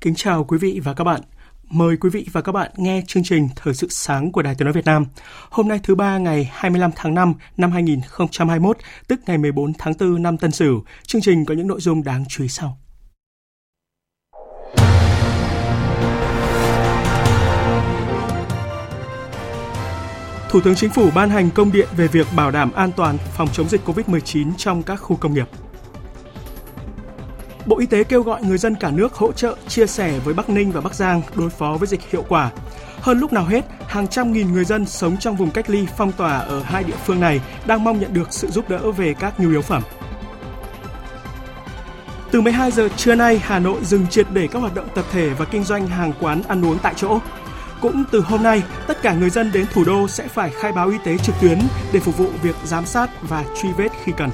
Kính chào quý vị và các bạn. Mời quý vị và các bạn nghe chương trình Thời sự sáng của Đài Tiếng nói Việt Nam. Hôm nay thứ ba ngày 25 tháng 5 năm 2021, tức ngày 14 tháng 4 năm Tân Sửu. Chương trình có những nội dung đáng chú ý sau. Thủ tướng Chính phủ ban hành công điện về việc bảo đảm an toàn phòng chống dịch COVID-19 trong các khu công nghiệp. Bộ Y tế kêu gọi người dân cả nước hỗ trợ, chia sẻ với Bắc Ninh và Bắc Giang đối phó với dịch hiệu quả. Hơn lúc nào hết, hàng trăm nghìn người dân sống trong vùng cách ly phong tỏa ở hai địa phương này đang mong nhận được sự giúp đỡ về các nhu yếu phẩm. Từ 12 giờ trưa nay, Hà Nội dừng triệt để các hoạt động tập thể và kinh doanh hàng quán ăn uống tại chỗ. Cũng từ hôm nay, tất cả người dân đến thủ đô sẽ phải khai báo y tế trực tuyến để phục vụ việc giám sát và truy vết khi cần.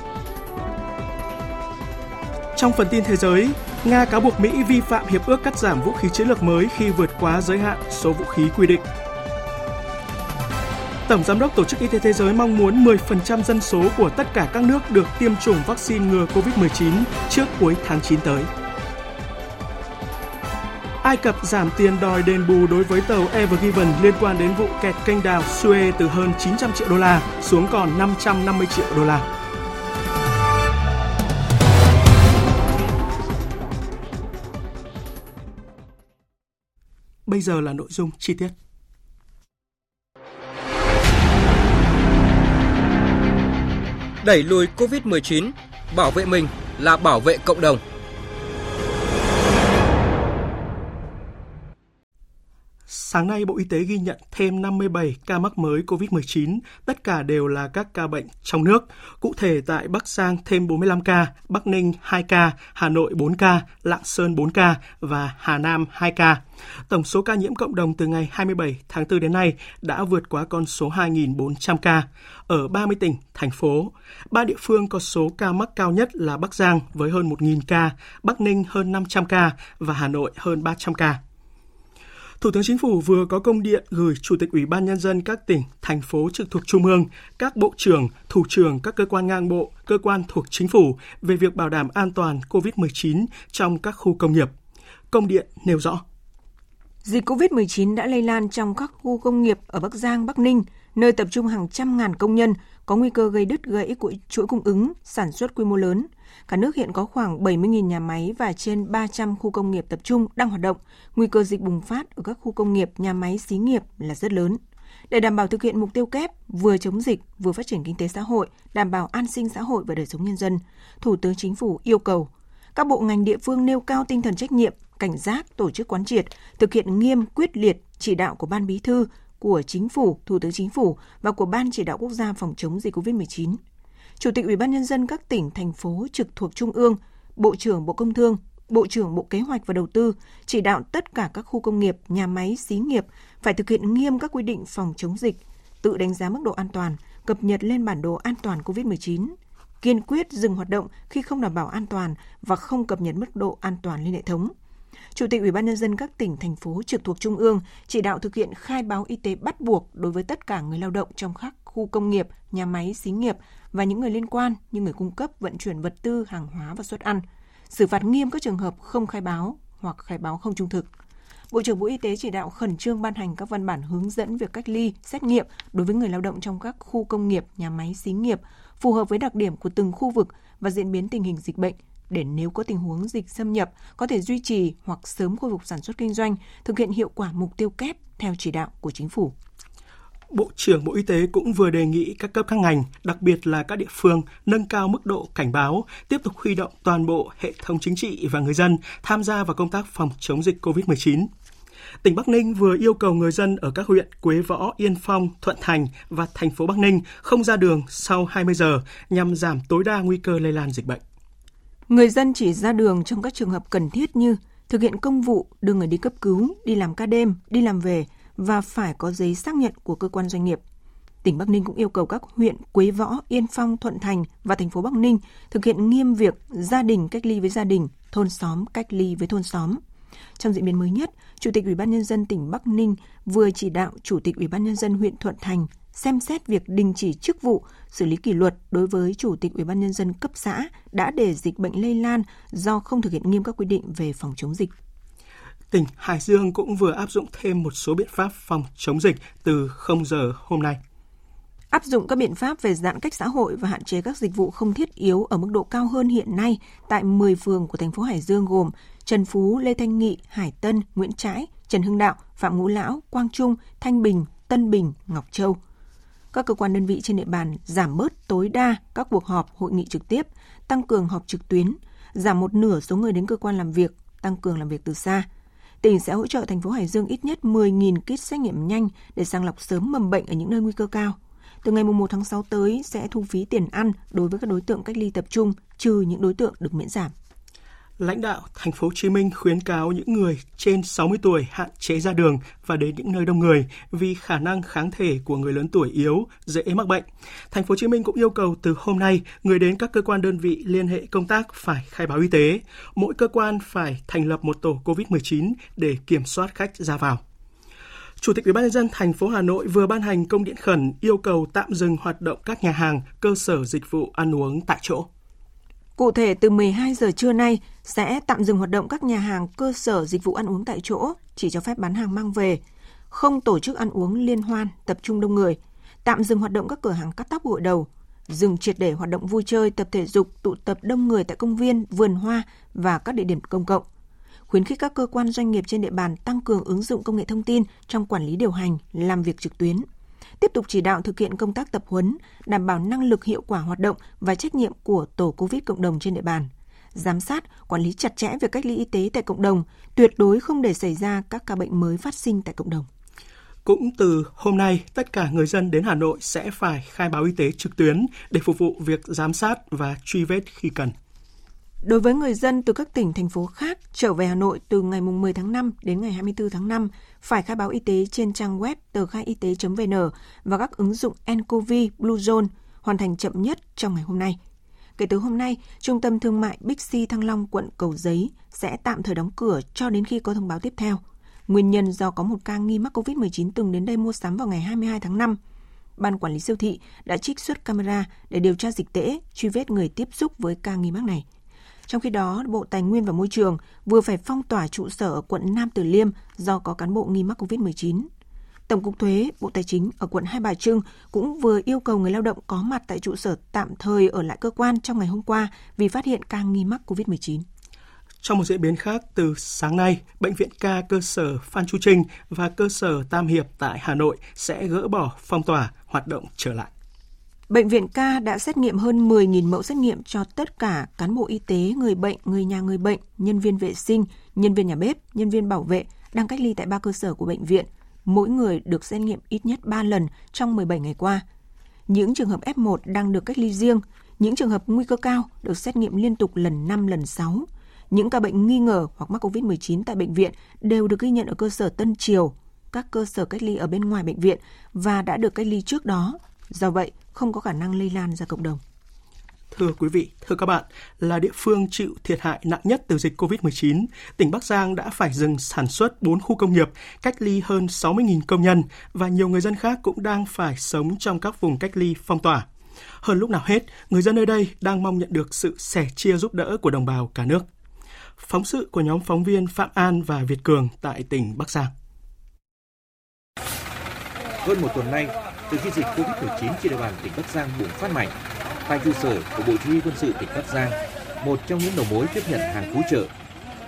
Trong phần tin thế giới, Nga cáo buộc Mỹ vi phạm hiệp ước cắt giảm vũ khí chiến lược mới khi vượt quá giới hạn số vũ khí quy định. Tổng giám đốc Tổ chức Y tế Thế giới mong muốn 10% dân số của tất cả các nước được tiêm chủng vaccine ngừa COVID-19 trước cuối tháng 9 tới. Ai Cập giảm tiền đòi đền bù đối với tàu Ever Given liên quan đến vụ kẹt kênh đào Suez từ hơn 900 triệu đô la xuống còn 550 triệu đô la. Bây giờ là nội dung chi tiết. Đẩy lùi COVID-19, bảo vệ mình là bảo vệ cộng đồng. Sáng nay, Bộ Y tế ghi nhận thêm 57 ca mắc mới COVID-19, tất cả đều là các ca bệnh trong nước. Cụ thể tại Bắc Giang thêm 45 ca, Bắc Ninh 2 ca, Hà Nội 4 ca, Lạng Sơn 4 ca và Hà Nam 2 ca. Tổng số ca nhiễm cộng đồng từ ngày 27 tháng 4 đến nay đã vượt quá con số 2.400 ca ở 30 tỉnh, thành phố. Ba địa phương có số ca mắc cao nhất là Bắc Giang với hơn 1.000 ca, Bắc Ninh hơn 500 ca và Hà Nội hơn 300 ca. Thủ tướng Chính phủ vừa có công điện gửi Chủ tịch Ủy ban Nhân dân các tỉnh, thành phố trực thuộc Trung ương, các bộ trưởng, thủ trưởng các cơ quan ngang bộ, cơ quan thuộc Chính phủ về việc bảo đảm an toàn COVID-19 trong các khu công nghiệp. Công điện nêu rõ. Dịch COVID-19 đã lây lan trong các khu công nghiệp ở Bắc Giang, Bắc Ninh, nơi tập trung hàng trăm ngàn công nhân, có nguy cơ gây đứt gãy của chuỗi cung ứng, sản xuất quy mô lớn. Cả nước hiện có khoảng 70.000 nhà máy và trên 300 khu công nghiệp tập trung đang hoạt động. Nguy cơ dịch bùng phát ở các khu công nghiệp, nhà máy, xí nghiệp là rất lớn. Để đảm bảo thực hiện mục tiêu kép vừa chống dịch, vừa phát triển kinh tế xã hội, đảm bảo an sinh xã hội và đời sống nhân dân, Thủ tướng Chính phủ yêu cầu các bộ ngành địa phương nêu cao tinh thần trách nhiệm, cảnh giác, tổ chức quán triệt, thực hiện nghiêm quyết liệt chỉ đạo của Ban Bí thư, của Chính phủ, Thủ tướng Chính phủ và của Ban Chỉ đạo Quốc gia phòng chống dịch COVID-19. Chủ tịch Ủy ban Nhân dân các tỉnh, thành phố trực thuộc Trung ương, Bộ trưởng Bộ Công Thương, Bộ trưởng Bộ Kế hoạch và Đầu tư chỉ đạo tất cả các khu công nghiệp, nhà máy, xí nghiệp phải thực hiện nghiêm các quy định phòng chống dịch, tự đánh giá mức độ an toàn, cập nhật lên bản đồ an toàn COVID-19, kiên quyết dừng hoạt động khi không đảm bảo an toàn và không cập nhật mức độ an toàn lên hệ thống. Chủ tịch Ủy ban Nhân dân các tỉnh, thành phố trực thuộc Trung ương chỉ đạo thực hiện khai báo y tế bắt buộc đối với tất cả người lao động trong các khu công nghiệp, nhà máy, xí nghiệp và những người liên quan như người cung cấp, vận chuyển vật tư, hàng hóa và xuất ăn. Xử phạt nghiêm các trường hợp không khai báo hoặc khai báo không trung thực. Bộ trưởng Bộ Y tế chỉ đạo khẩn trương ban hành các văn bản hướng dẫn việc cách ly, xét nghiệm đối với người lao động trong các khu công nghiệp, nhà máy, xí nghiệp phù hợp với đặc điểm của từng khu vực và diễn biến tình hình dịch bệnh, để nếu có tình huống dịch xâm nhập, có thể duy trì hoặc sớm khôi phục sản xuất kinh doanh, thực hiện hiệu quả mục tiêu kép theo chỉ đạo của Chính phủ. Bộ trưởng Bộ Y tế cũng vừa đề nghị các cấp các ngành, đặc biệt là các địa phương, nâng cao mức độ cảnh báo, tiếp tục huy động toàn bộ hệ thống chính trị và người dân tham gia vào công tác phòng chống dịch COVID-19. Tỉnh Bắc Ninh vừa yêu cầu người dân ở các huyện Quế Võ, Yên Phong, Thuận Thành và thành phố Bắc Ninh không ra đường sau 20 giờ nhằm giảm tối đa nguy cơ lây lan dịch bệnh. Người dân chỉ ra đường trong các trường hợp cần thiết như thực hiện công vụ, đưa người đi cấp cứu, đi làm ca đêm, đi làm về và phải có giấy xác nhận của cơ quan doanh nghiệp. Tỉnh Bắc Ninh cũng yêu cầu các huyện Quế Võ, Yên Phong, Thuận Thành và thành phố Bắc Ninh thực hiện nghiêm việc gia đình cách ly với gia đình, thôn xóm cách ly với thôn xóm. Trong diễn biến mới nhất, Chủ tịch Ủy ban nhân dân tỉnh Bắc Ninh vừa chỉ đạo Chủ tịch Ủy ban nhân dân huyện Thuận Thành xem xét việc đình chỉ chức vụ, xử lý kỷ luật đối với Chủ tịch Ủy ban nhân dân cấp xã đã để dịch bệnh lây lan do không thực hiện nghiêm các quy định về phòng chống dịch. Tỉnh Hải Dương cũng vừa áp dụng thêm một số biện pháp phòng chống dịch từ 0 giờ hôm nay. Áp dụng các biện pháp về giãn cách xã hội và hạn chế các dịch vụ không thiết yếu ở mức độ cao hơn hiện nay tại 10 phường của thành phố Hải Dương gồm Trần Phú, Lê Thanh Nghị, Hải Tân, Nguyễn Trãi, Trần Hưng Đạo, Phạm Ngũ Lão, Quang Trung, Thanh Bình, Tân Bình, Ngọc Châu. Các cơ quan đơn vị trên địa bàn giảm bớt tối đa các cuộc họp, hội nghị trực tiếp, tăng cường họp trực tuyến, giảm một nửa số người đến cơ quan làm việc, tăng cường làm việc từ xa. Tỉnh sẽ hỗ trợ thành phố Hải Dương ít nhất 10.000 kit xét nghiệm nhanh để sàng lọc sớm mầm bệnh ở những nơi nguy cơ cao. Từ ngày 1 tháng 6 tới sẽ thu phí tiền ăn đối với các đối tượng cách ly tập trung, trừ những đối tượng được miễn giảm. Lãnh đạo thành phố Hồ Chí Minh khuyến cáo những người trên 60 tuổi hạn chế ra đường và đến những nơi đông người vì khả năng kháng thể của người lớn tuổi yếu, dễ mắc bệnh. Thành phố Hồ Chí Minh cũng yêu cầu từ hôm nay người đến các cơ quan đơn vị liên hệ công tác phải khai báo y tế. Mỗi cơ quan phải thành lập một tổ COVID-19 để kiểm soát khách ra vào. Chủ tịch Ủy ban nhân dân thành phố Hà Nội vừa ban hành công điện khẩn yêu cầu tạm dừng hoạt động các nhà hàng, cơ sở dịch vụ ăn uống tại chỗ. Cụ thể, từ 12 giờ trưa nay sẽ tạm dừng hoạt động các nhà hàng, cơ sở dịch vụ ăn uống tại chỗ, chỉ cho phép bán hàng mang về, không tổ chức ăn uống liên hoan, tập trung đông người, tạm dừng hoạt động các cửa hàng cắt tóc gội đầu, dừng triệt để hoạt động vui chơi, tập thể dục, tụ tập đông người tại công viên, vườn hoa và các địa điểm công cộng. Khuyến khích các cơ quan doanh nghiệp trên địa bàn tăng cường ứng dụng công nghệ thông tin trong quản lý điều hành, làm việc trực tuyến. Tiếp tục chỉ đạo thực hiện công tác tập huấn, đảm bảo năng lực hiệu quả hoạt động và trách nhiệm của tổ COVID cộng đồng trên địa bàn. Giám sát, quản lý chặt chẽ việc cách ly y tế tại cộng đồng, tuyệt đối không để xảy ra các ca bệnh mới phát sinh tại cộng đồng. Cũng từ hôm nay, tất cả người dân đến Hà Nội sẽ phải khai báo y tế trực tuyến để phục vụ việc giám sát và truy vết khi cần. Đối với người dân từ các tỉnh, thành phố khác trở về Hà Nội từ ngày 10 tháng 5 đến ngày 24 tháng 5, phải khai báo y tế trên trang web tờkhaiyt.vn và các ứng dụng nCoV, Bluezone, hoàn thành chậm nhất trong ngày hôm nay. Kể từ hôm nay, Trung tâm Thương mại Big C Thăng Long, quận Cầu Giấy sẽ tạm thời đóng cửa cho đến khi có thông báo tiếp theo. Nguyên nhân do có một ca nghi mắc COVID-19 từng đến đây mua sắm vào ngày 22 tháng 5. Ban quản lý siêu thị đã trích xuất camera để điều tra dịch tễ, truy vết người tiếp xúc với ca nghi mắc này. Trong khi đó, Bộ Tài nguyên và Môi trường vừa phải phong tỏa trụ sở ở quận Nam Từ Liêm do có cán bộ nghi mắc COVID-19. Tổng cục Thuế, Bộ Tài chính ở quận Hai Bà Trưng cũng vừa yêu cầu người lao động có mặt tại trụ sở tạm thời ở lại cơ quan trong ngày hôm qua vì phát hiện ca nghi mắc COVID-19. Trong một diễn biến khác, từ sáng nay, Bệnh viện Ca cơ sở Phan Chu Trinh và cơ sở Tam Hiệp tại Hà Nội sẽ gỡ bỏ phong tỏa, hoạt động trở lại. Bệnh viện Ca đã xét nghiệm hơn 10.000 mẫu xét nghiệm cho tất cả cán bộ y tế, người bệnh, người nhà người bệnh, nhân viên vệ sinh, nhân viên nhà bếp, nhân viên bảo vệ đang cách ly tại 3 cơ sở của bệnh viện. Mỗi người được xét nghiệm ít nhất 3 lần trong 17 ngày qua. Những trường hợp F1 đang được cách ly riêng, những trường hợp nguy cơ cao được xét nghiệm liên tục lần 5, lần 6. Những ca bệnh nghi ngờ hoặc mắc COVID-19 tại bệnh viện đều được ghi nhận ở cơ sở Tân Triều, các cơ sở cách ly ở bên ngoài bệnh viện và đã được cách ly trước đó. Do vậy, không có khả năng lây lan ra cộng đồng. Thưa quý vị, thưa các bạn, là địa phương chịu thiệt hại nặng nhất từ dịch COVID-19, tỉnh Bắc Giang đã phải dừng sản xuất 4 khu công nghiệp, cách ly hơn 60.000 công nhân và nhiều người dân khác cũng đang phải sống trong các vùng cách ly phong tỏa. Hơn lúc nào hết, người dân nơi đây đang mong nhận được sự sẻ chia giúp đỡ của đồng bào cả nước. Phóng sự của nhóm phóng viên Phạm An và Việt Cường tại tỉnh Bắc Giang. Hơn một tuần nay, từ khi dịch COVID-19 trên địa bàn tỉnh Bắc Giang bùng phát mạnh, tại trụ sở của Bộ Chỉ huy Quân sự tỉnh Bắc Giang, một trong những đầu mối tiếp nhận hàng cứu trợ,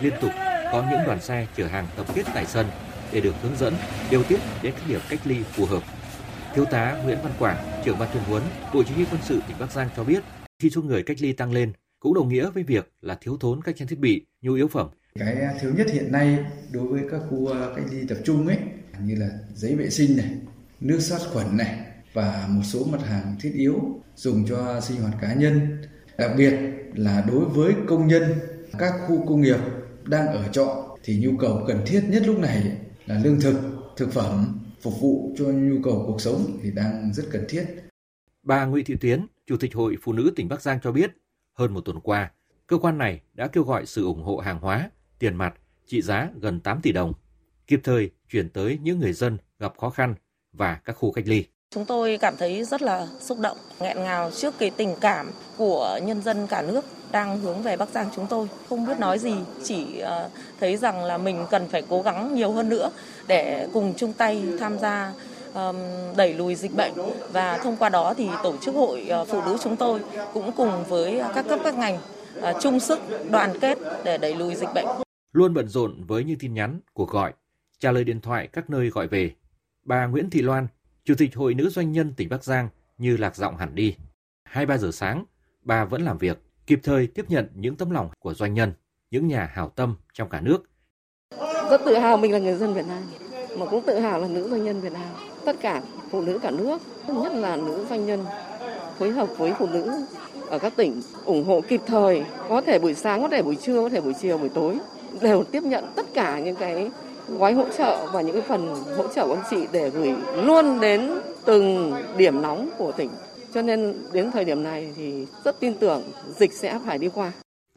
liên tục có những đoàn xe chở hàng tập kết tại sân để được hướng dẫn, điều tiết đến các điểm cách ly phù hợp. Thiếu tá Nguyễn Văn Quảng, trưởng ban tuyên huấn, Bộ Chỉ huy Quân sự tỉnh Bắc Giang cho biết, khi số người cách ly tăng lên cũng đồng nghĩa với việc là thiếu thốn các trang thiết bị, nhu yếu phẩm. Cái thiếu nhất hiện nay đối với các khu cách ly tập trung ấy như là giấy vệ sinh này, nước sát khuẩn này và một số mặt hàng thiết yếu dùng cho sinh hoạt cá nhân. Đặc biệt là đối với công nhân các khu công nghiệp đang ở trọ thì nhu cầu cần thiết nhất lúc này là lương thực, thực phẩm phục vụ cho nhu cầu cuộc sống thì đang rất cần thiết. Bà Nguyễn Thị Tuyến, Chủ tịch Hội Phụ nữ tỉnh Bắc Giang cho biết, hơn một tuần qua, cơ quan này đã kêu gọi sự ủng hộ hàng hóa, tiền mặt trị giá gần 8 tỷ đồng, kịp thời chuyển tới những người dân gặp khó khăn và các khu cách ly. Chúng tôi cảm thấy rất là xúc động, nghẹn ngào trước cái tình cảm của nhân dân cả nước đang hướng về Bắc Giang chúng tôi. Không biết nói gì, chỉ thấy rằng là mình cần phải cố gắng nhiều hơn nữa để cùng chung tay tham gia đẩy lùi dịch bệnh. Và thông qua đó thì tổ chức hội phụ nữ chúng tôi cũng cùng với các cấp các ngành chung sức đoàn kết để đẩy lùi dịch bệnh. Luôn bận rộn với những tin nhắn, cuộc gọi, trả lời điện thoại các nơi gọi về, bà Nguyễn Thị Loan, Chủ tịch Hội Nữ Doanh nhân tỉnh Bắc Giang như lạc giọng hẳn đi. 2-3 giờ sáng, bà vẫn làm việc, kịp thời tiếp nhận những tấm lòng của doanh nhân, những nhà hảo tâm trong cả nước. Rất tự hào mình là người dân Việt Nam, mà cũng tự hào là nữ doanh nhân Việt Nam. Tất cả phụ nữ cả nước, nhất là nữ doanh nhân, phối hợp với phụ nữ ở các tỉnh, ủng hộ kịp thời, có thể buổi sáng, có thể buổi trưa, có thể buổi chiều, buổi tối, đều tiếp nhận tất cả những cái gói hỗ trợ và những phần hỗ trợ của anh chị để gửi luôn đến từng điểm nóng của tỉnh. Cho nên đến thời điểm này thì rất tin tưởng dịch sẽ phải đi qua.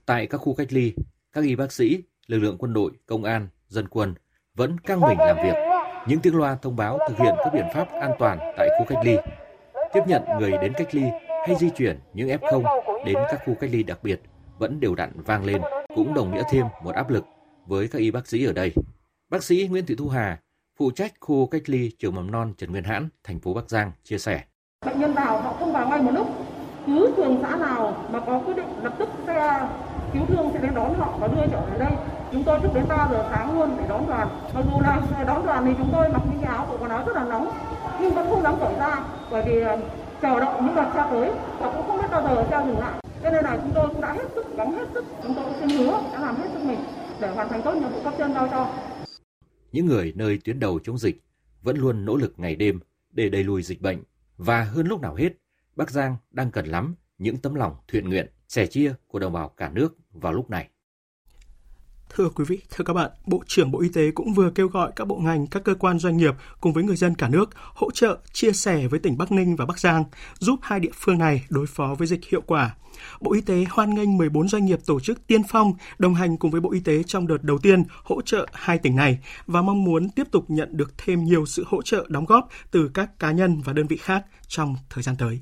Tại các khu cách ly, các y bác sĩ, lực lượng quân đội, công an, dân quân vẫn căng mình làm việc. Những tiếng loa thông báo thực hiện các biện pháp an toàn tại khu cách ly, tiếp nhận người đến cách ly hay di chuyển những F0 đến các khu cách ly đặc biệt vẫn đều đặn vang lên, cũng đồng nghĩa thêm một áp lực với các y bác sĩ ở đây. Bác sĩ Nguyễn Thị Thu Hà, phụ trách khu cách ly trường mầm non Trần Nguyên Hãn, thành phố Bắc Giang chia sẻ. Bệnh nhân vào, họ không vào ngay một lúc. Cứ phường xã nào mà có quyết định lập tức xe cứu thương sẽ đến đón họ và đưa trở về đây. Chúng tôi trước đến 3 giờ sáng luôn để đón đoàn. Mặc dù là đón đoàn thì chúng tôi mặc những áo bộ quần áo rất là nóng, nhưng vẫn không dám cởi ra bởi vì chờ đợi những đoàn xe tới và cũng không biết bao giờ xe dừng lại. Cho nên là chúng tôi cũng đã hết sức, gắng hết sức. Chúng tôi xin hứa đã làm hết sức mình để hoàn thành tốt nhiệm vụ cấp trên giao cho. Những người nơi tuyến đầu chống dịch vẫn luôn nỗ lực ngày đêm để đẩy lùi dịch bệnh. Và hơn lúc nào hết, Bắc Giang đang cần lắm những tấm lòng thiện nguyện, sẻ chia của đồng bào cả nước vào lúc này. Thưa quý vị, thưa các bạn, Bộ trưởng Bộ Y tế cũng vừa kêu gọi các bộ ngành, các cơ quan doanh nghiệp cùng với người dân cả nước hỗ trợ, chia sẻ với tỉnh Bắc Ninh và Bắc Giang, giúp hai địa phương này đối phó với dịch hiệu quả. Bộ Y tế hoan nghênh 14 doanh nghiệp tổ chức tiên phong đồng hành cùng với Bộ Y tế trong đợt đầu tiên hỗ trợ hai tỉnh này và mong muốn tiếp tục nhận được thêm nhiều sự hỗ trợ đóng góp từ các cá nhân và đơn vị khác trong thời gian tới.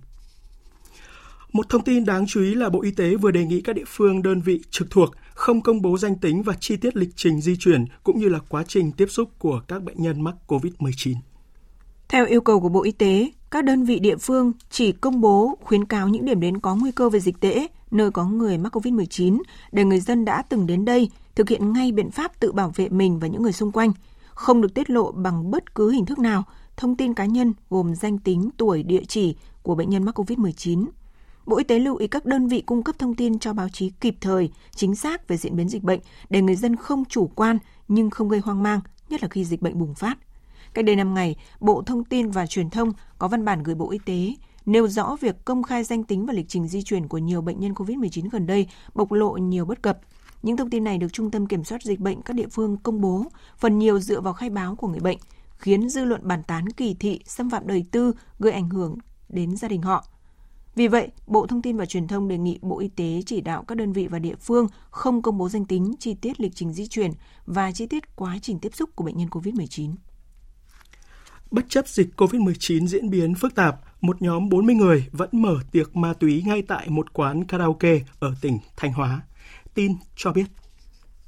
Một thông tin đáng chú ý là Bộ Y tế vừa đề nghị các địa phương, đơn vị trực thuộc không công bố danh tính và chi tiết lịch trình di chuyển cũng như là quá trình tiếp xúc của các bệnh nhân mắc COVID-19. Theo yêu cầu của Bộ Y tế, các đơn vị địa phương chỉ công bố khuyến cáo những điểm đến có nguy cơ về dịch tễ, nơi có người mắc COVID-19 để người dân đã từng đến đây thực hiện ngay biện pháp tự bảo vệ mình và những người xung quanh, không được tiết lộ bằng bất cứ hình thức nào thông tin cá nhân gồm danh tính, tuổi, địa chỉ của bệnh nhân mắc COVID-19. Bộ Y tế lưu ý các đơn vị cung cấp thông tin cho báo chí kịp thời, chính xác về diễn biến dịch bệnh để người dân không chủ quan nhưng không gây hoang mang, nhất là khi dịch bệnh bùng phát. Cách đây 5 ngày, Bộ Thông tin và Truyền thông có văn bản gửi Bộ Y tế nêu rõ việc công khai danh tính và lịch trình di chuyển của nhiều bệnh nhân COVID-19 gần đây bộc lộ nhiều bất cập. Những thông tin này được Trung tâm Kiểm soát Dịch bệnh các địa phương công bố, phần nhiều dựa vào khai báo của người bệnh, khiến dư luận bàn tán kỳ thị, xâm phạm đời tư, gây ảnh hưởng đến gia đình họ. Vì vậy, Bộ Thông tin và Truyền thông đề nghị Bộ Y tế chỉ đạo các đơn vị và địa phương không công bố danh tính, chi tiết lịch trình di chuyển và chi tiết quá trình tiếp xúc của bệnh nhân COVID-19. Bất chấp dịch COVID-19 diễn biến phức tạp, một nhóm 40 người vẫn mở tiệc ma túy ngay tại một quán karaoke ở tỉnh Thanh Hóa. Tin cho biết,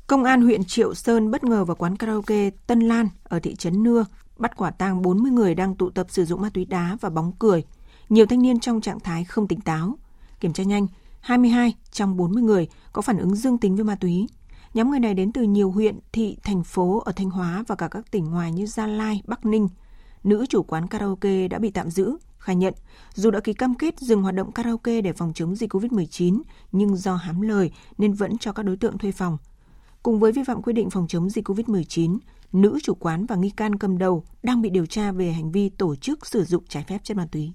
Công an huyện Triệu Sơn bất ngờ vào quán karaoke Tân Lan ở thị trấn Nưa, bắt quả tang 40 người đang tụ tập sử dụng ma túy đá và bóng cười. Nhiều thanh niên trong trạng thái không tỉnh táo. Kiểm tra nhanh, 22 trong 40 người có phản ứng dương tính với ma túy. Nhóm người này đến từ nhiều huyện, thị, thành phố ở Thanh Hóa và cả các tỉnh ngoài như Gia Lai, Bắc Ninh. nữ chủ quán karaoke đã bị tạm giữ, khai nhận dù đã ký cam kết dừng hoạt động karaoke để phòng chống dịch COVID-19 nhưng do hám lời nên vẫn cho các đối tượng thuê phòng. Cùng với vi phạm quy định phòng chống dịch COVID-19, nữ chủ quán và nghi can cầm đầu đang bị điều tra về hành vi tổ chức sử dụng trái phép chất ma túy.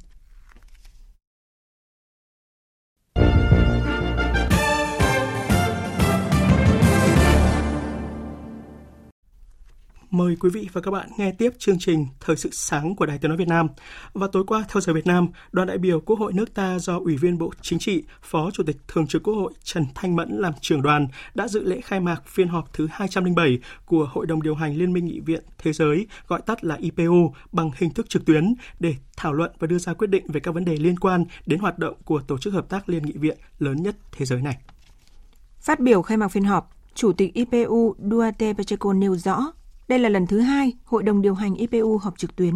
Mời quý vị và các bạn nghe tiếp chương trình Thời sự sáng của Đài Tiếng nói Việt Nam. Và tối qua theo giờ Việt Nam, đoàn đại biểu Quốc hội nước ta do Ủy viên Bộ Chính trị, Phó Chủ tịch Thường trực Quốc hội Trần Thanh Mẫn làm trưởng đoàn đã dự lễ khai mạc phiên họp thứ 207 của Hội đồng điều hành Liên minh Nghị viện Thế giới, gọi tắt là IPU, bằng hình thức trực tuyến để thảo luận và đưa ra quyết định về các vấn đề liên quan đến hoạt động của tổ chức hợp tác liên nghị viện lớn nhất thế giới này. Phát biểu khai mạc phiên họp, Chủ tịch IPU Duarte Pacheco nêu rõ, đây là lần thứ hai Hội đồng điều hành IPU họp trực tuyến.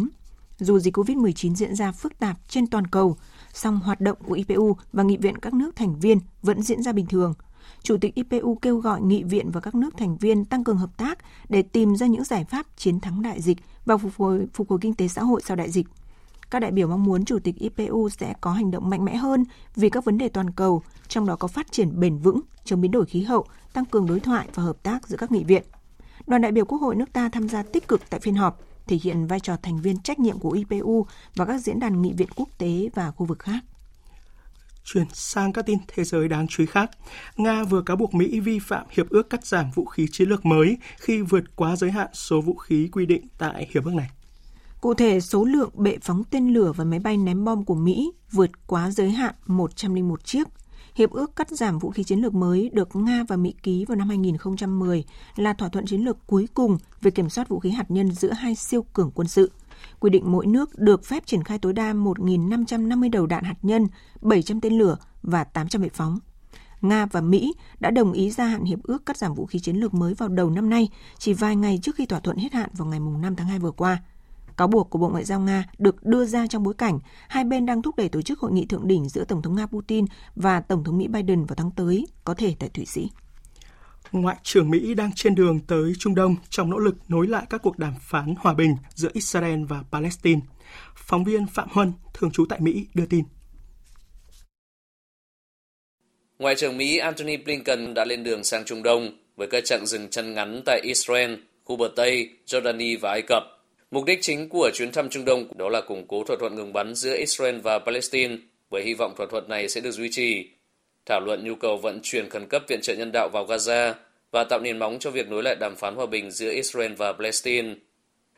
Dù dịch COVID-19 diễn ra phức tạp trên toàn cầu, song hoạt động của IPU và nghị viện các nước thành viên vẫn diễn ra bình thường. Chủ tịch IPU kêu gọi nghị viện và các nước thành viên tăng cường hợp tác để tìm ra những giải pháp chiến thắng đại dịch và phục hồi kinh tế xã hội sau đại dịch. Các đại biểu mong muốn Chủ tịch IPU sẽ có hành động mạnh mẽ hơn vì các vấn đề toàn cầu, trong đó có phát triển bền vững, chống biến đổi khí hậu, tăng cường đối thoại và hợp tác giữa các nghị viện. Đoàn đại biểu Quốc hội nước ta tham gia tích cực tại phiên họp, thể hiện vai trò thành viên trách nhiệm của IPU và các diễn đàn nghị viện quốc tế và khu vực khác. Chuyển sang các tin thế giới đáng chú ý khác. Nga vừa cáo buộc Mỹ vi phạm hiệp ước cắt giảm vũ khí chiến lược mới khi vượt quá giới hạn số vũ khí quy định tại hiệp ước này. Cụ thể, số lượng bệ phóng tên lửa và máy bay ném bom của Mỹ vượt quá giới hạn 101 chiếc. Hiệp ước cắt giảm vũ khí chiến lược mới được Nga và Mỹ ký vào năm 2010 là thỏa thuận chiến lược cuối cùng về kiểm soát vũ khí hạt nhân giữa hai siêu cường quân sự. Quy định mỗi nước được phép triển khai tối đa 1.550 đầu đạn hạt nhân, 700 tên lửa và 800 bệ phóng. Nga và Mỹ đã đồng ý gia hạn hiệp ước cắt giảm vũ khí chiến lược mới vào đầu năm nay, chỉ vài ngày trước khi thỏa thuận hết hạn vào ngày 5 tháng 2 vừa qua. Cáo buộc của Bộ Ngoại giao Nga được đưa ra trong bối cảnh hai bên đang thúc đẩy tổ chức hội nghị thượng đỉnh giữa Tổng thống Nga Putin và Tổng thống Mỹ Biden vào tháng tới, có thể tại Thụy Sĩ. Ngoại trưởng Mỹ đang trên đường tới Trung Đông trong nỗ lực nối lại các cuộc đàm phán hòa bình giữa Israel và Palestine. Phóng viên Phạm Huân, thường trú tại Mỹ, đưa tin. Ngoại trưởng Mỹ Antony Blinken đã lên đường sang Trung Đông với các chặng dừng chân ngắn tại Israel, khu bờ Tây, Jordani và Ai Cập. Mục đích chính của chuyến thăm Trung Đông đó là củng cố thỏa thuận ngừng bắn giữa Israel và Palestine, với hy vọng thỏa thuận này sẽ được duy trì, thảo luận nhu cầu vận chuyển khẩn cấp viện trợ nhân đạo vào Gaza và tạo nền móng cho việc nối lại đàm phán hòa bình giữa Israel và Palestine.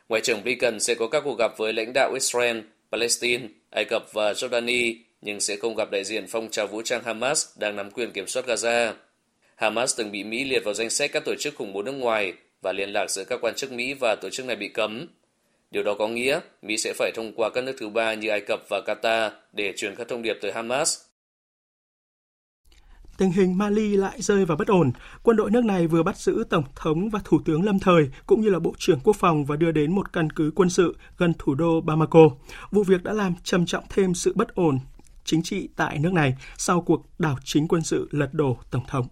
Ngoại trưởng Blinken sẽ có các cuộc gặp với lãnh đạo Israel, Palestine, Ai Cập và Jordani, nhưng sẽ không gặp đại diện phong trào vũ trang Hamas đang nắm quyền kiểm soát Gaza. Hamas từng bị Mỹ liệt vào danh sách các tổ chức khủng bố nước ngoài và liên lạc giữa các quan chức Mỹ và tổ chức này bị cấm. Điều đó có nghĩa Mỹ sẽ phải thông qua các nước thứ ba như Ai Cập và Qatar để truyền các thông điệp tới Hamas. Tình hình Mali lại rơi vào bất ổn. Quân đội nước này vừa bắt giữ Tổng thống và Thủ tướng lâm thời, cũng như là Bộ trưởng Quốc phòng và đưa đến một căn cứ quân sự gần thủ đô Bamako. Vụ việc đã làm trầm trọng thêm sự bất ổn chính trị tại nước này sau cuộc đảo chính quân sự lật đổ Tổng thống.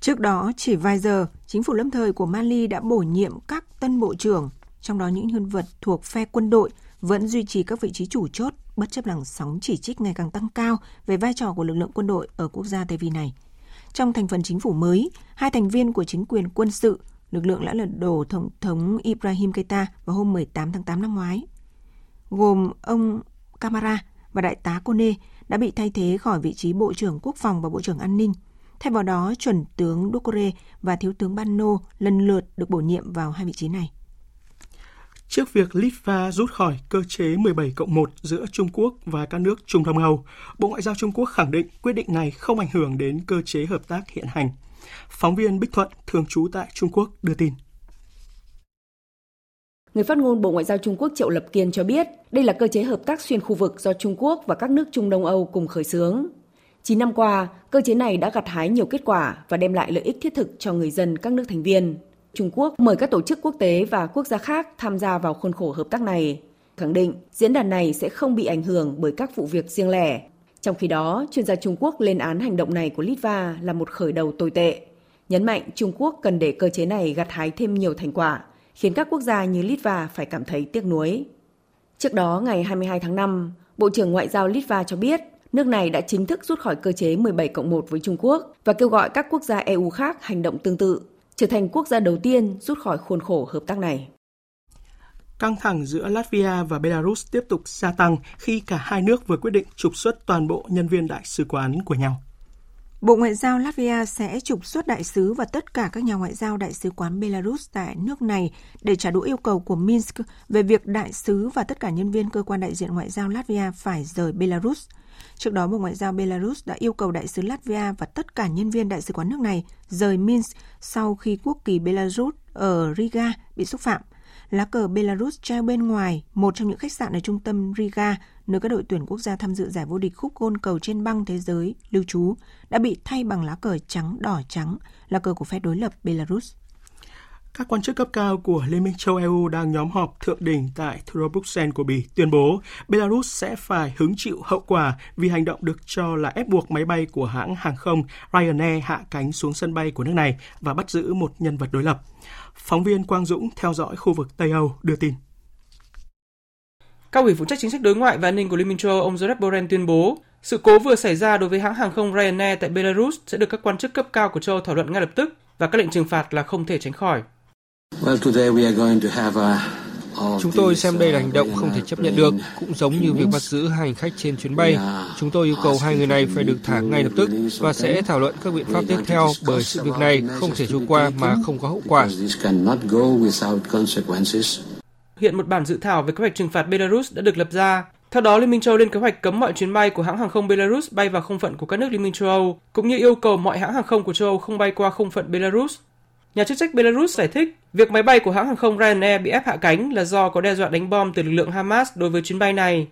Trước đó, chỉ vài giờ, chính phủ lâm thời của Mali đã bổ nhiệm các tân bộ trưởng, trong đó những nhân vật thuộc phe quân đội vẫn duy trì các vị trí chủ chốt, bất chấp làn sóng chỉ trích ngày càng tăng cao về vai trò của lực lượng quân đội ở quốc gia Tây Phi này. Trong thành phần chính phủ mới, hai thành viên của chính quyền quân sự, lực lượng đã lật đổ Tổng thống Ibrahim Keita vào hôm 18 tháng 8 năm ngoái, gồm ông Camara và Đại tá Kone đã bị thay thế khỏi vị trí Bộ trưởng Quốc phòng và Bộ trưởng An ninh. Thay vào đó, Chuẩn tướng Doucouré và Thiếu tướng Bano lần lượt được bổ nhiệm vào hai vị trí này. Trước việc Litva rút khỏi cơ chế 17+1 giữa Trung Quốc và các nước Trung Đông Âu, Bộ Ngoại giao Trung Quốc khẳng định quyết định này không ảnh hưởng đến cơ chế hợp tác hiện hành. Phóng viên Bích Thuận, thường trú tại Trung Quốc, đưa tin. Người phát ngôn Bộ Ngoại giao Trung Quốc Triệu Lập Kiên cho biết đây là cơ chế hợp tác xuyên khu vực do Trung Quốc và các nước Trung Đông Âu cùng khởi xướng. 9 năm qua, cơ chế này đã gặt hái nhiều kết quả và đem lại lợi ích thiết thực cho người dân các nước thành viên. Trung Quốc mời các tổ chức quốc tế và quốc gia khác tham gia vào khuôn khổ hợp tác này, khẳng định diễn đàn này sẽ không bị ảnh hưởng bởi các vụ việc riêng lẻ. Trong khi đó, chuyên gia Trung Quốc lên án hành động này của Litva là một khởi đầu tồi tệ, nhấn mạnh Trung Quốc cần để cơ chế này gặt hái thêm nhiều thành quả, khiến các quốc gia như Litva phải cảm thấy tiếc nuối. Trước đó, ngày 22 tháng 5, Bộ trưởng Ngoại giao Litva cho biết nước này đã chính thức rút khỏi cơ chế 17+1 với Trung Quốc và kêu gọi các quốc gia EU khác hành động tương tự, trở thành quốc gia đầu tiên rút khỏi khuôn khổ hợp tác này. Căng thẳng giữa Latvia và Belarus tiếp tục gia tăng khi cả hai nước vừa quyết định trục xuất toàn bộ nhân viên đại sứ quán của nhau. Bộ Ngoại giao Latvia sẽ trục xuất đại sứ và tất cả các nhà ngoại giao đại sứ quán Belarus tại nước này để trả đũa yêu cầu của Minsk về việc đại sứ và tất cả nhân viên cơ quan đại diện ngoại giao Latvia phải rời Belarus. Trước đó, Bộ Ngoại giao Belarus đã yêu cầu đại sứ Latvia và tất cả nhân viên đại sứ quán nước này rời Minsk sau khi quốc kỳ Belarus ở Riga bị xúc phạm. Lá cờ Belarus treo bên ngoài một trong những khách sạn ở trung tâm Riga, nơi các đội tuyển quốc gia tham dự giải vô địch khúc gôn cầu trên băng thế giới lưu trú, đã bị thay bằng lá cờ trắng đỏ trắng, lá cờ của phe đối lập Belarus. Các quan chức cấp cao của Liên minh châu EU đang nhóm họp thượng đỉnh tại thủ đô Bruxelles của Bỉ tuyên bố Belarus sẽ phải hứng chịu hậu quả vì hành động được cho là ép buộc máy bay của hãng hàng không Ryanair hạ cánh xuống sân bay của nước này và bắt giữ một nhân vật đối lập. Phóng viên Quang Dũng theo dõi khu vực Tây Âu đưa tin. Cao ủy phụ trách chính sách đối ngoại và an ninh của Liên minh châu Âu ông Josep Borrell tuyên bố sự cố vừa xảy ra đối với hãng hàng không Ryanair tại Belarus sẽ được các quan chức cấp cao của châu Âu thảo luận ngay lập tức và các lệnh trừng phạt là không thể tránh khỏi. Chúng tôi xem đây là hành động không thể chấp nhận được, cũng giống như việc bắt giữ hai hành khách trên chuyến bay. Chúng tôi yêu cầu hai người này phải được thả ngay lập tức và sẽ thảo luận các biện pháp tiếp theo bởi sự việc này không thể trôi qua mà không có hậu quả. Hiện một bản dự thảo về kế hoạch trừng phạt Belarus đã được lập ra. Theo đó, Liên minh châu Âu lên kế hoạch cấm mọi chuyến bay của hãng hàng không Belarus bay vào không phận của các nước Liên minh châu Âu, cũng như yêu cầu mọi hãng hàng không của châu Âu không bay qua không phận Belarus. Nhà chức trách Belarus giải thích việc máy bay của hãng hàng không Ryanair bị ép hạ cánh là do có đe dọa đánh bom từ lực lượng Hamas đối với chuyến bay này.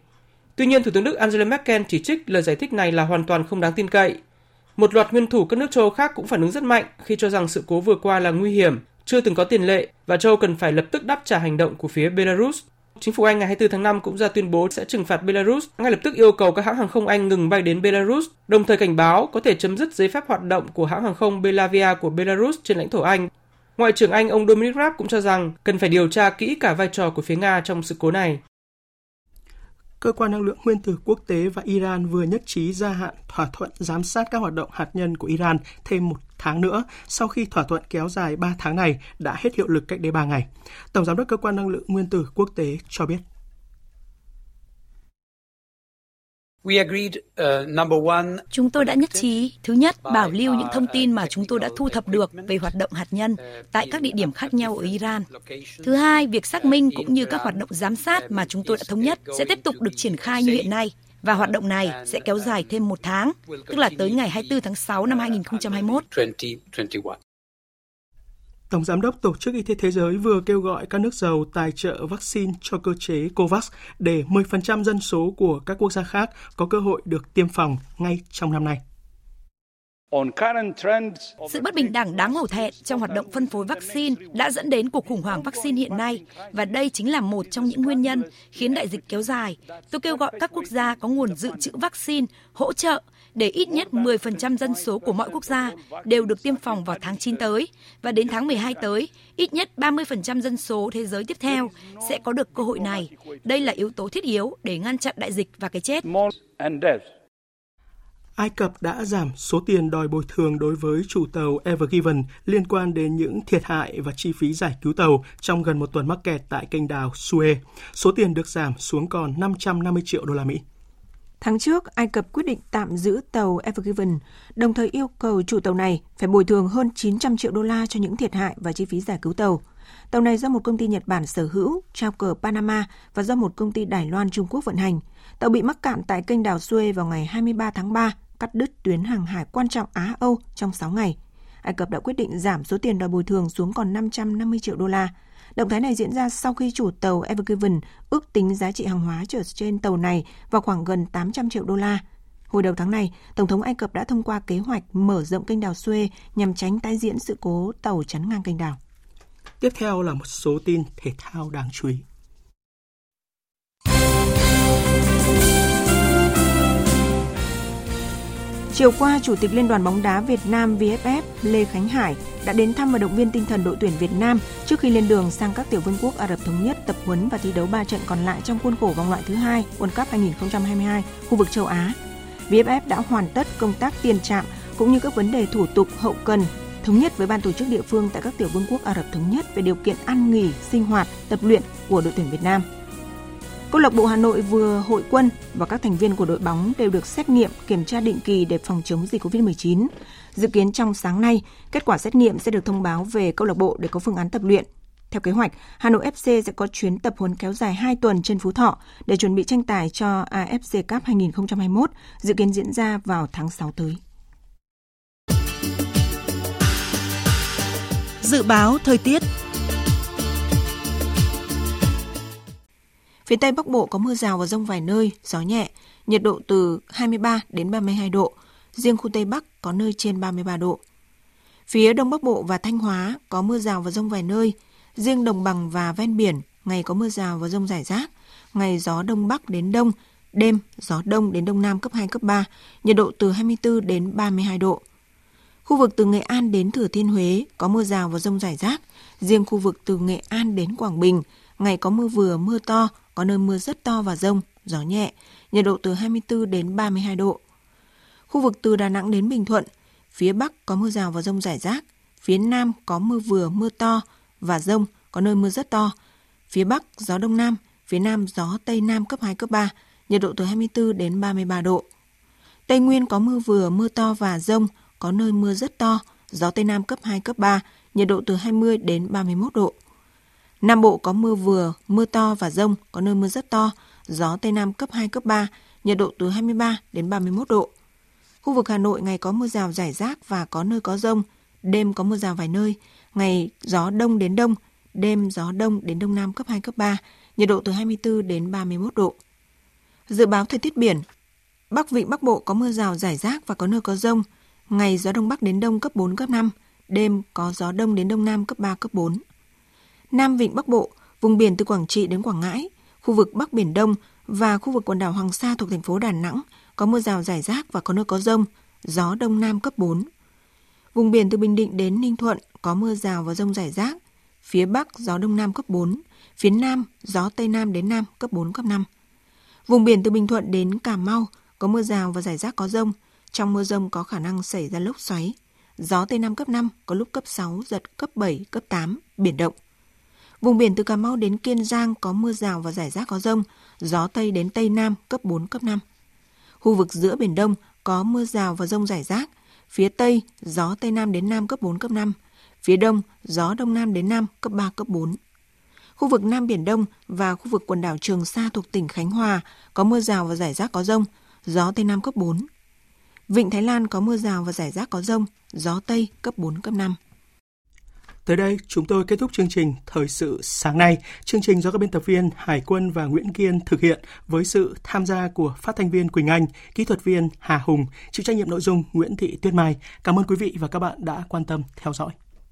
Tuy nhiên, Thủ tướng Đức Angela Merkel chỉ trích lời giải thích này là hoàn toàn không đáng tin cậy. Một loạt nguyên thủ các nước châu Âu khác cũng phản ứng rất mạnh khi cho rằng sự cố vừa qua là nguy hiểm, chưa từng có tiền lệ và châu Âu cần phải lập tức đáp trả hành động của phía Belarus. Chính phủ Anh ngày 24 tháng 5 cũng ra tuyên bố sẽ trừng phạt Belarus, ngay lập tức yêu cầu các hãng hàng không Anh ngừng bay đến Belarus, đồng thời cảnh báo có thể chấm dứt giấy phép hoạt động của hãng hàng không Belavia của Belarus trên lãnh thổ Anh. Ngoại trưởng Anh ông Dominic Raab cũng cho rằng cần phải điều tra kỹ cả vai trò của phía Nga trong sự cố này. Cơ quan năng lượng nguyên tử quốc tế và Iran vừa nhất trí gia hạn thỏa thuận giám sát các hoạt động hạt nhân của Iran thêm một tháng nữa sau khi thỏa thuận kéo dài 3 tháng này đã hết hiệu lực cách đây 3 ngày. Tổng giám đốc Cơ quan năng lượng nguyên tử quốc tế cho biết. Chúng tôi đã nhất trí, thứ nhất, bảo lưu những thông tin mà chúng tôi đã thu thập được về hoạt động hạt nhân tại các địa điểm khác nhau ở Iran. Thứ hai, việc xác minh cũng như các hoạt động giám sát mà chúng tôi đã thống nhất sẽ tiếp tục được triển khai như hiện nay. Và hoạt động này sẽ kéo dài thêm một tháng, tức là tới ngày 24 tháng 6 năm 2021. Tổng Giám đốc Tổ chức Y tế Thế giới vừa kêu gọi các nước giàu tài trợ vaccine cho cơ chế COVAX để 10% dân số của các quốc gia khác có cơ hội được tiêm phòng ngay trong năm nay. Sự bất bình đẳng đáng hổ thẹn trong hoạt động phân phối vaccine đã dẫn đến cuộc khủng hoảng vaccine hiện nay, và đây chính là một trong những nguyên nhân khiến đại dịch kéo dài. Tôi kêu gọi các quốc gia có nguồn dự trữ vaccine hỗ trợ để ít nhất 10% dân số của mọi quốc gia đều được tiêm phòng vào tháng 9 tới, và đến tháng 12 tới, ít nhất 30% dân số thế giới tiếp theo sẽ có được cơ hội này. Đây là yếu tố thiết yếu để ngăn chặn đại dịch và cái chết. Ai Cập đã giảm số tiền đòi bồi thường đối với chủ tàu Ever Given liên quan đến những thiệt hại và chi phí giải cứu tàu trong gần một tuần mắc kẹt tại kênh đào Suez. Số tiền được giảm xuống còn 550 triệu đô la Mỹ. Tháng trước, Ai Cập quyết định tạm giữ tàu Ever Given, đồng thời yêu cầu chủ tàu này phải bồi thường hơn 900 triệu đô la cho những thiệt hại và chi phí giải cứu tàu. Tàu này do một công ty Nhật Bản sở hữu, trao cờ Panama và do một công ty Đài Loan Trung Quốc vận hành. Tàu bị mắc cạn tại kênh đào Suez vào ngày 23 tháng 3, cắt đứt tuyến hàng hải quan trọng Á-Âu trong 6 ngày. Ai Cập đã quyết định giảm số tiền đòi bồi thường xuống còn 550 triệu đô la. Động thái này diễn ra sau khi chủ tàu Ever Given ước tính giá trị hàng hóa chở trên tàu này vào khoảng gần 800 triệu đô la. Hồi đầu tháng này, Tổng thống Ai Cập đã thông qua kế hoạch mở rộng kênh đào Suez nhằm tránh tái diễn sự cố tàu chắn ngang kênh đào. Tiếp theo là một số tin thể thao đáng chú ý. Chiều qua, Chủ tịch Liên đoàn bóng đá Việt Nam VFF Lê Khánh Hải đã đến thăm và động viên tinh thần đội tuyển Việt Nam trước khi lên đường sang các tiểu vương quốc Ả Rập Thống Nhất tập huấn và thi đấu 3 trận còn lại trong khuôn khổ vòng loại thứ 2 World Cup 2022 khu vực châu Á. VFF đã hoàn tất công tác tiền trạm cũng như các vấn đề thủ tục hậu cần, thống nhất với ban tổ chức địa phương tại các tiểu vương quốc Ả Rập Thống Nhất về điều kiện ăn nghỉ, sinh hoạt, tập luyện của đội tuyển Việt Nam. Câu lạc bộ Hà Nội vừa hội quân và các thành viên của đội bóng đều được xét nghiệm kiểm tra định kỳ để phòng chống dịch COVID-19. Dự kiến trong sáng nay, kết quả xét nghiệm sẽ được thông báo về câu lạc bộ để có phương án tập luyện. Theo kế hoạch, Hà Nội FC sẽ có chuyến tập huấn kéo dài 2 tuần trên Phú Thọ để chuẩn bị tranh tài cho AFC Cup 2021, dự kiến diễn ra vào tháng 6 tới. Dự báo thời tiết. Phía Tây Bắc Bộ có mưa rào và dông vài nơi, gió nhẹ, nhiệt độ từ 23 đến 32 độ, riêng khu Tây Bắc có nơi trên 33 độ. Phía Đông Bắc Bộ và Thanh Hóa có mưa rào và dông vài nơi, riêng đồng bằng và ven biển, ngày có mưa rào và dông rải rác, ngày gió Đông Bắc đến Đông, đêm gió Đông đến Đông Nam cấp 2, cấp 3, nhiệt độ từ 24 đến 32 độ. Khu vực từ Nghệ An đến Thừa Thiên Huế có mưa rào và dông rải rác, riêng khu vực từ Nghệ An đến Quảng Bình, ngày có mưa vừa mưa to, có nơi mưa rất to và dông, gió nhẹ, nhiệt độ từ 24 đến 32 độ. Khu vực từ Đà Nẵng đến Bình Thuận, phía Bắc có mưa rào và dông rải rác, phía Nam có mưa vừa mưa to và dông, có nơi mưa rất to. Phía Bắc gió Đông Nam, phía Nam gió Tây Nam cấp 2, cấp 3, nhiệt độ từ 24 đến 33 độ. Tây Nguyên có mưa vừa mưa to và dông, có nơi mưa rất to, gió Tây Nam cấp 2, cấp 3, nhiệt độ từ 20 đến 31 độ. Nam Bộ có mưa vừa, mưa to và dông, có nơi mưa rất to, gió Tây Nam cấp 2, cấp 3, nhiệt độ từ 23 đến 31 độ. Khu vực Hà Nội ngày có mưa rào rải rác và có nơi có dông, đêm có mưa rào vài nơi, ngày gió Đông đến Đông, đêm gió Đông đến Đông Nam cấp 2, cấp 3, nhiệt độ từ 24 đến 31 độ. Dự báo thời tiết biển, Bắc Vịnh Bắc Bộ có mưa rào rải rác và có nơi có dông, ngày gió Đông Bắc đến Đông cấp 4, cấp 5, đêm có gió Đông đến Đông Nam cấp 3, cấp 4. Nam Vịnh Bắc Bộ, vùng biển từ Quảng Trị đến Quảng Ngãi, khu vực Bắc Biển Đông và khu vực quần đảo Hoàng Sa thuộc thành phố Đà Nẵng có mưa rào rải rác và có nơi có dông, gió Đông Nam cấp 4. Vùng biển từ Bình Định đến Ninh Thuận có mưa rào và dông rải rác, phía Bắc gió Đông Nam cấp 4, phía Nam gió Tây Nam đến Nam cấp 4, cấp 5. Vùng biển từ Bình Thuận đến Cà Mau có mưa rào và rải rác có dông, trong mưa dông có khả năng xảy ra lốc xoáy, gió Tây Nam cấp 5 có lúc cấp 6, giật cấp 7, cấp 8, biển động. Vùng biển từ Cà Mau đến Kiên Giang có mưa rào và rải rác có dông, gió Tây đến Tây Nam cấp 4, cấp 5. Khu vực giữa Biển Đông có mưa rào và dông rải rác, phía Tây gió Tây Nam đến Nam cấp 4, cấp 5, phía Đông gió Đông Nam đến Nam cấp 3, cấp 4. Khu vực Nam Biển Đông và khu vực quần đảo Trường Sa thuộc tỉnh Khánh Hòa có mưa rào và rải rác có dông, gió Tây Nam cấp 4. Vịnh Thái Lan có mưa rào và rải rác có dông, gió Tây cấp 4, cấp 5. Tới đây, chúng tôi kết thúc chương trình Thời sự sáng nay. Chương trình do các biên tập viên Hải Quân và Nguyễn Kiên thực hiện với sự tham gia của phát thanh viên Quỳnh Anh, kỹ thuật viên Hà Hùng, chịu trách nhiệm nội dung Nguyễn Thị Tuyết Mai. Cảm ơn quý vị và các bạn đã quan tâm theo dõi.